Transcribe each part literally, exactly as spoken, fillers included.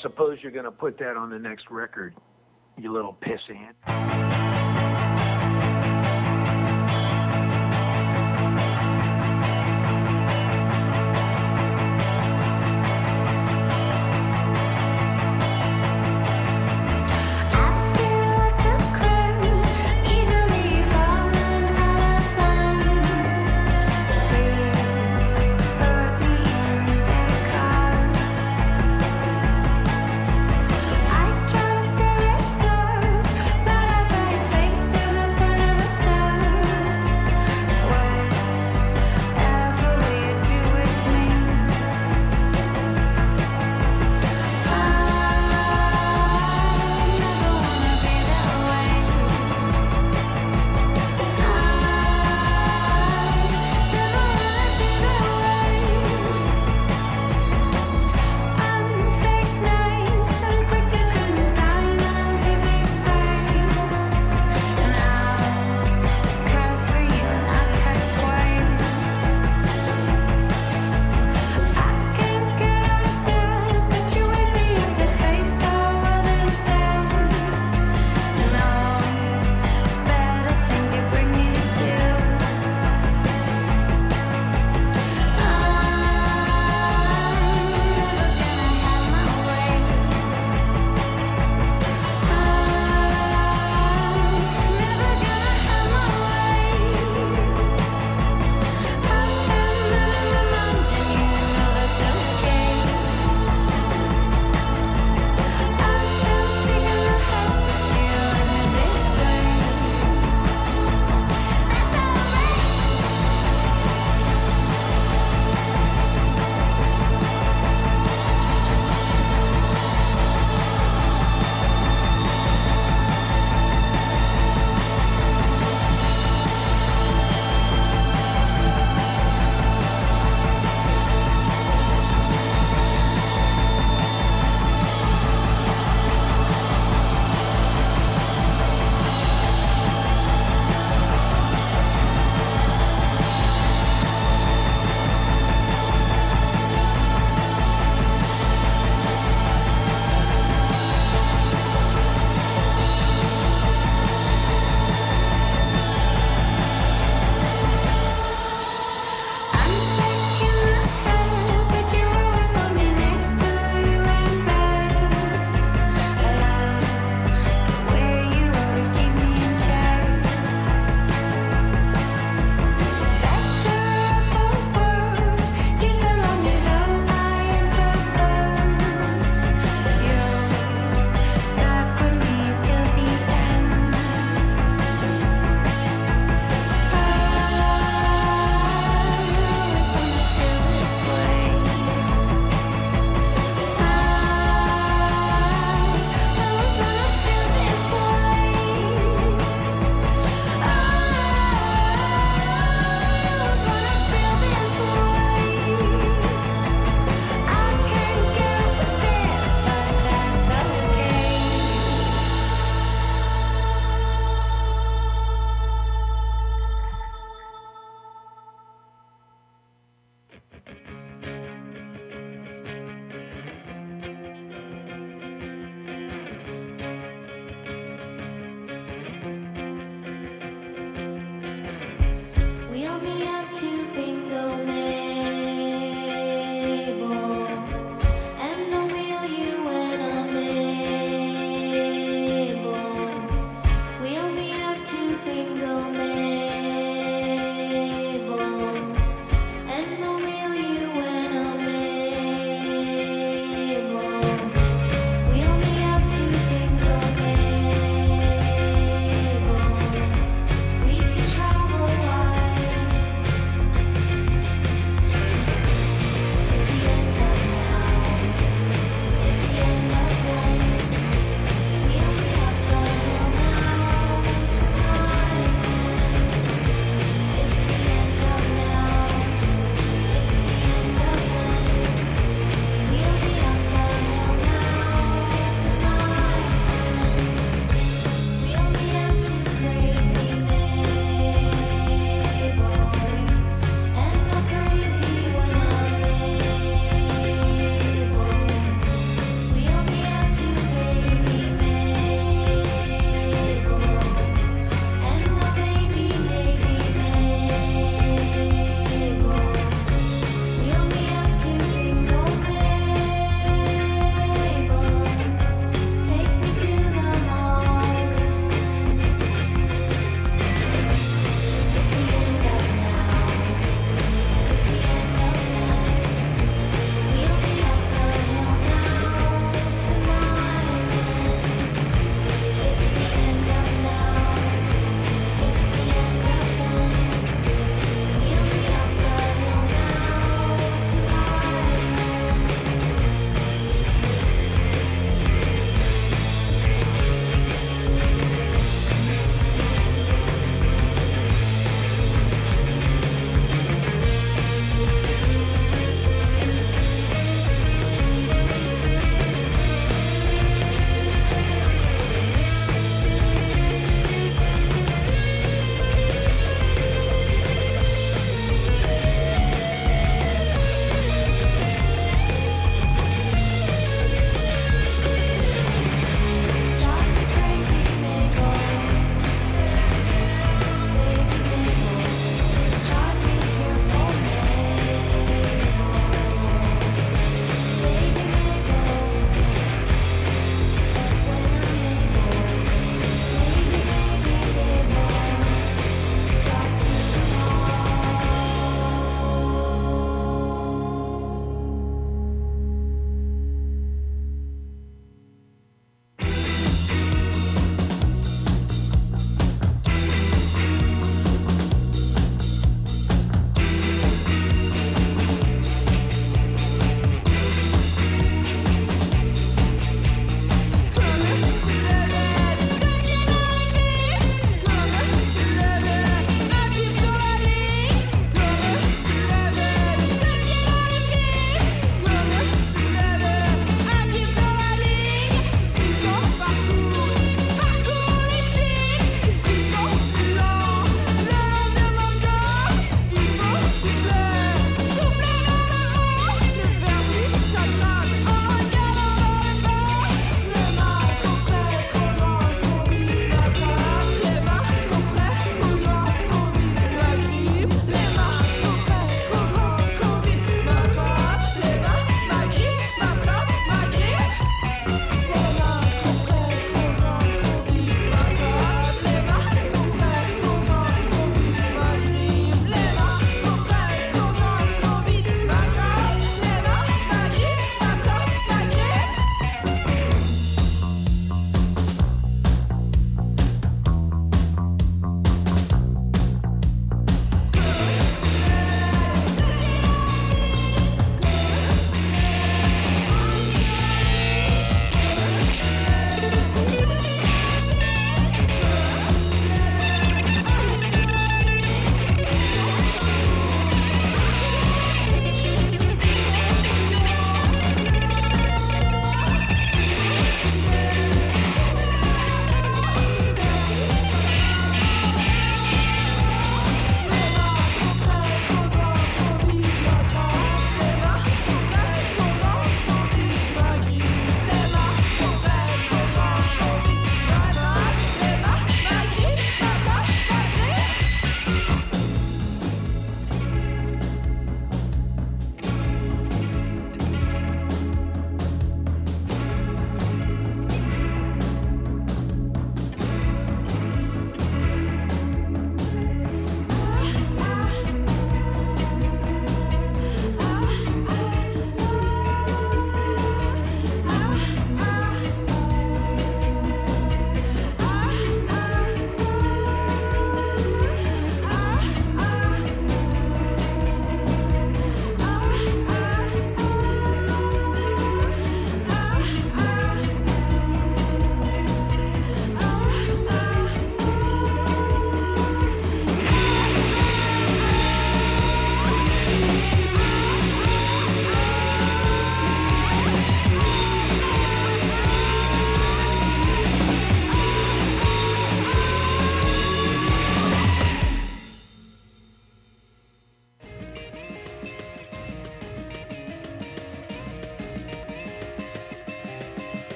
Suppose you're going to put that on the next record, you little pissant. Yes.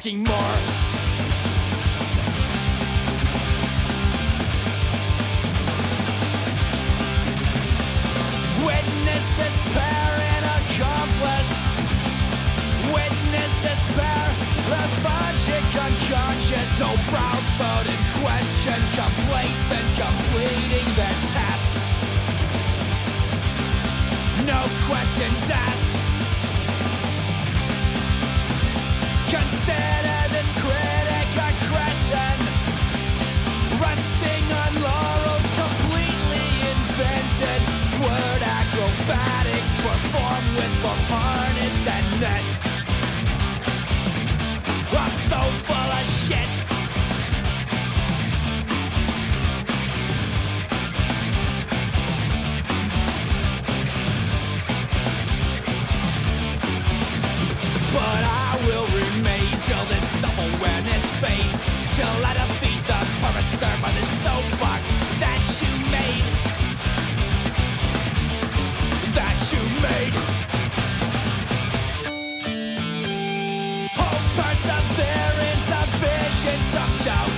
talking more. Witness this pair and accomplice. Witness this pair, lethargic, unconscious, no brows bowed in question, complacent, completing their tasks. No questions asked. Consider this critic a cretin, resting on laurels completely invented. Word acrobatics performed with the harness and net. I'm so full of shit. But I will remain till this self-awareness fades, till I defeat the purpose served by this soapbox that you made, that you made. Oh, perseverance of vision, some doubt,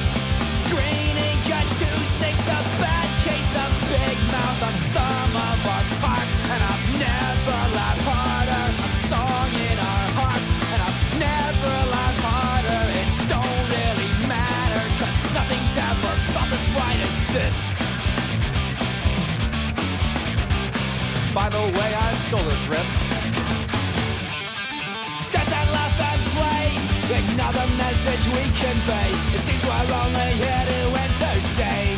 draining contusings, a bad case of big mouth, the sum of our parts, and I've never laughed harder, a song in our never line harder, it don't really matter, cause nothing's ever felt as right as this. By the way, I stole this riff. Doesn't laugh and play, ignore the message we convey. It seems we're only here to entertain.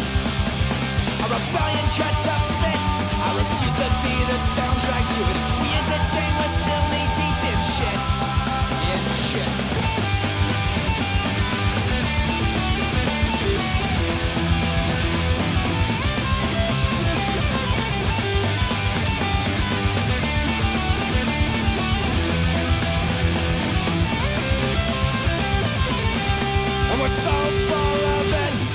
A rebellion cuts a fit, I refuse to be the soundtrack to it. We entertain, we're still knee deep in shit. And we're so full of it.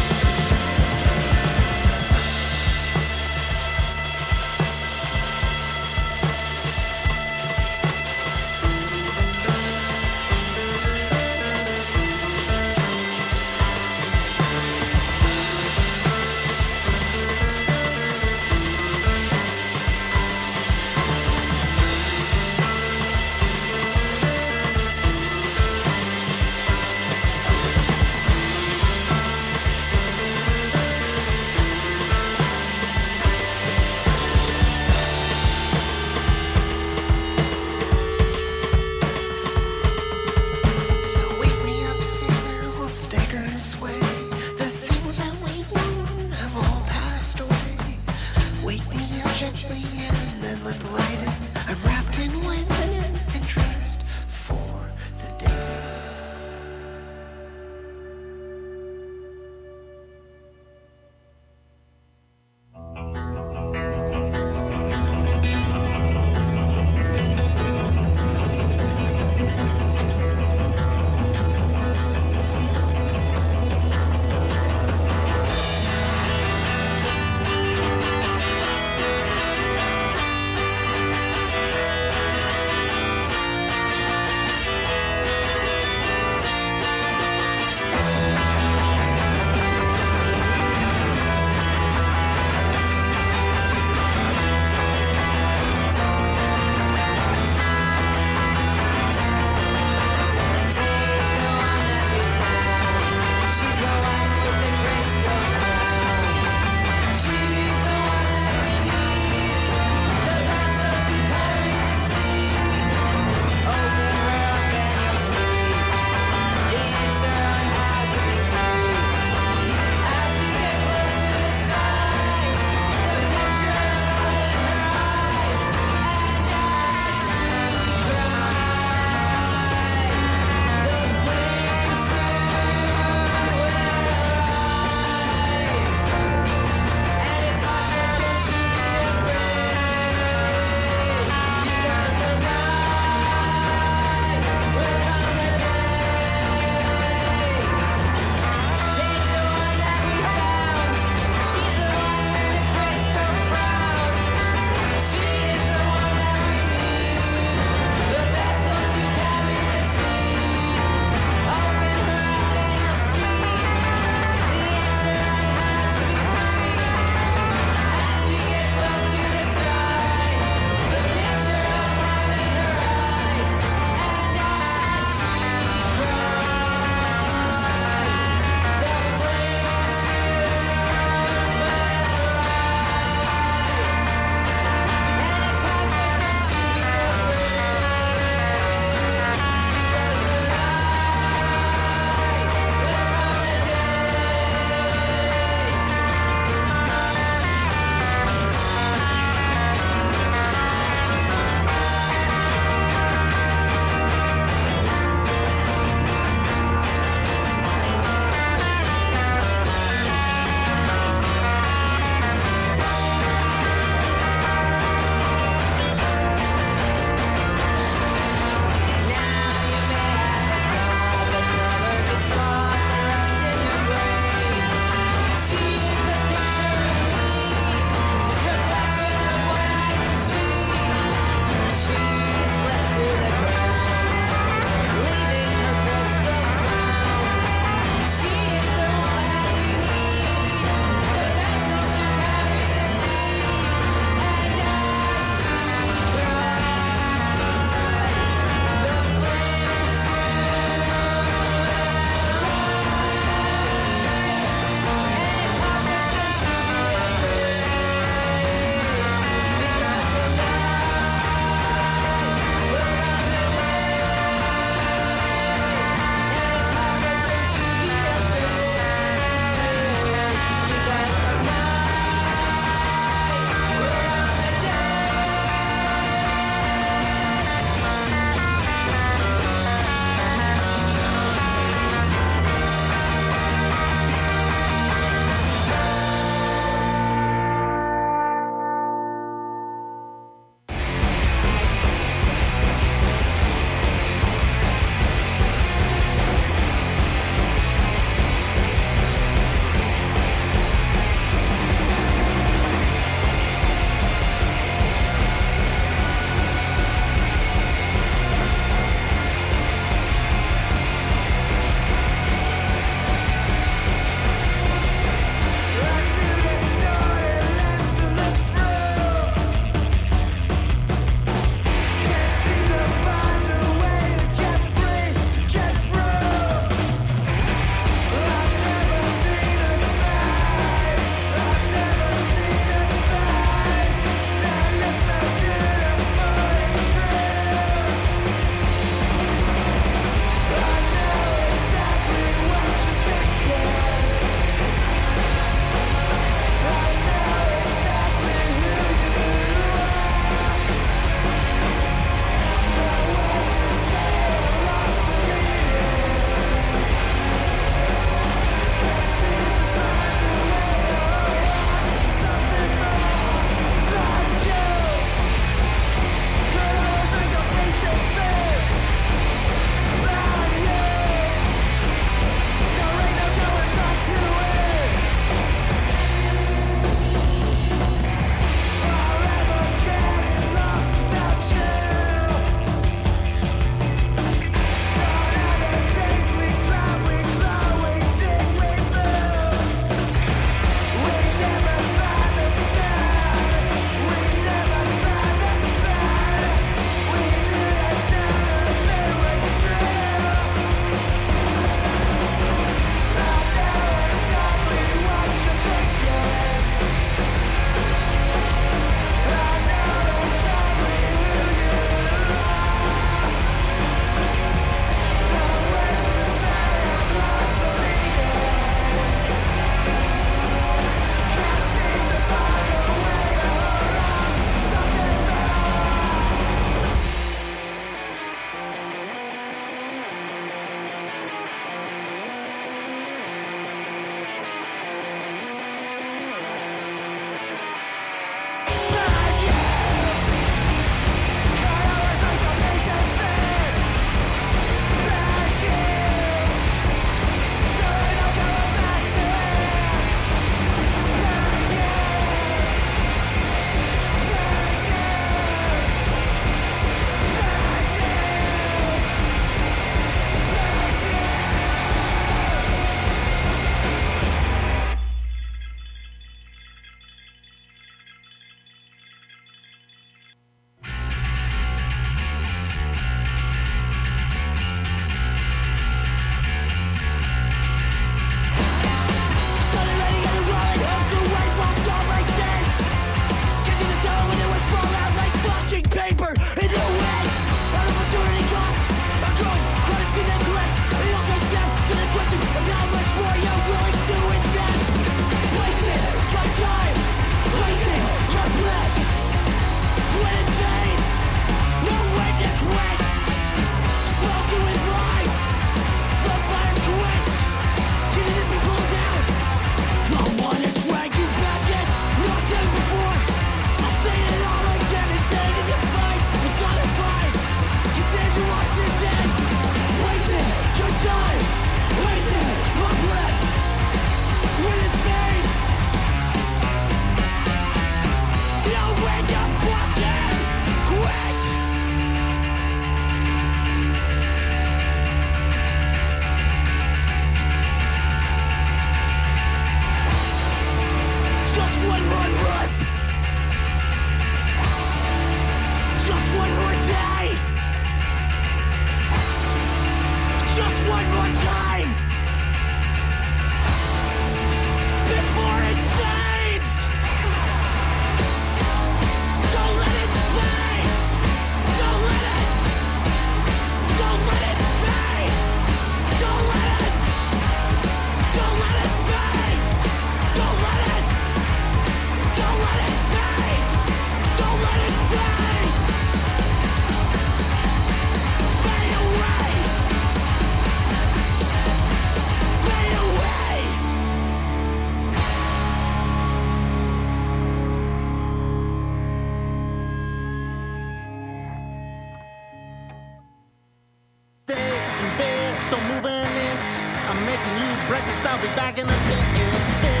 gonna get you.